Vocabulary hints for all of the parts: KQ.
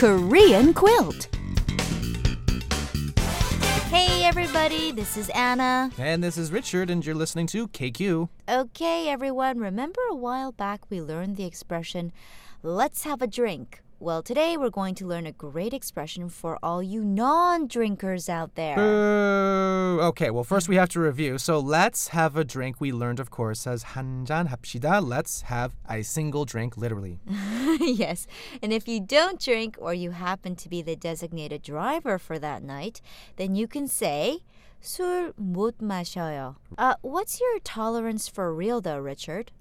Korean quilt. Hey everybody, this is Anna. And this is Richard, and you're listening to KQ. Okay everyone, remember a while back we learned the expression, let's have a drink. Well, today we're going to learn a great expression for all you non-drinkers out there. Okay, well, first we have to review. So let's have a drink, we learned, of course, as 한 잔 합시다. Let's have a single drink, literally. Yes, and if you don't drink or you happen to be the designated driver for that night, then you can say 술 못 마셔요. What's your tolerance for real, though, Richard?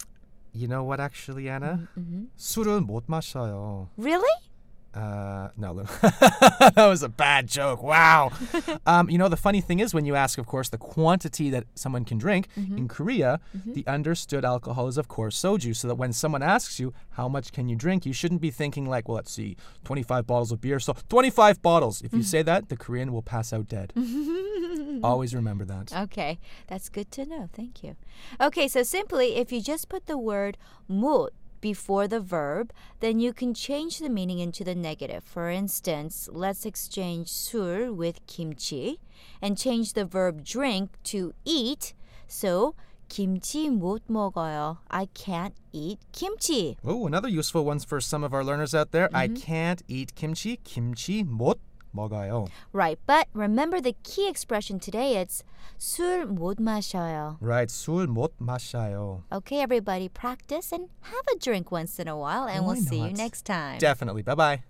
You know what, actually, Anna? 술은 못 마셔요. Really? No. That was a bad joke. Wow. The funny thing is when you ask, of course, the quantity that someone can drink, in Korea, the understood alcohol is, of course, soju. So that when someone asks you, how much can you drink, you shouldn't be thinking like, well, let's see, 25 bottles of beer. So 25 bottles. If you say that, the Korean will pass out dead. Always remember that. Okay, that's good to know. Thank you. Okay, so simply, if you just put the word 못 before the verb, then you can change the meaning into the negative. For instance, let's exchange 술 with kimchi and change the verb drink to eat. So, 김치 못 먹어요. I can't eat kimchi. Oh, another useful one for some of our learners out there. I can't eat kimchi. 김치 못 먹어요. Right, but remember the key expression today, it's 술 못 마셔요. Right, 술 못 마셔요. Okay, everybody, practice and have a drink once in a while, and we'll see you next time. Definitely. Bye-bye.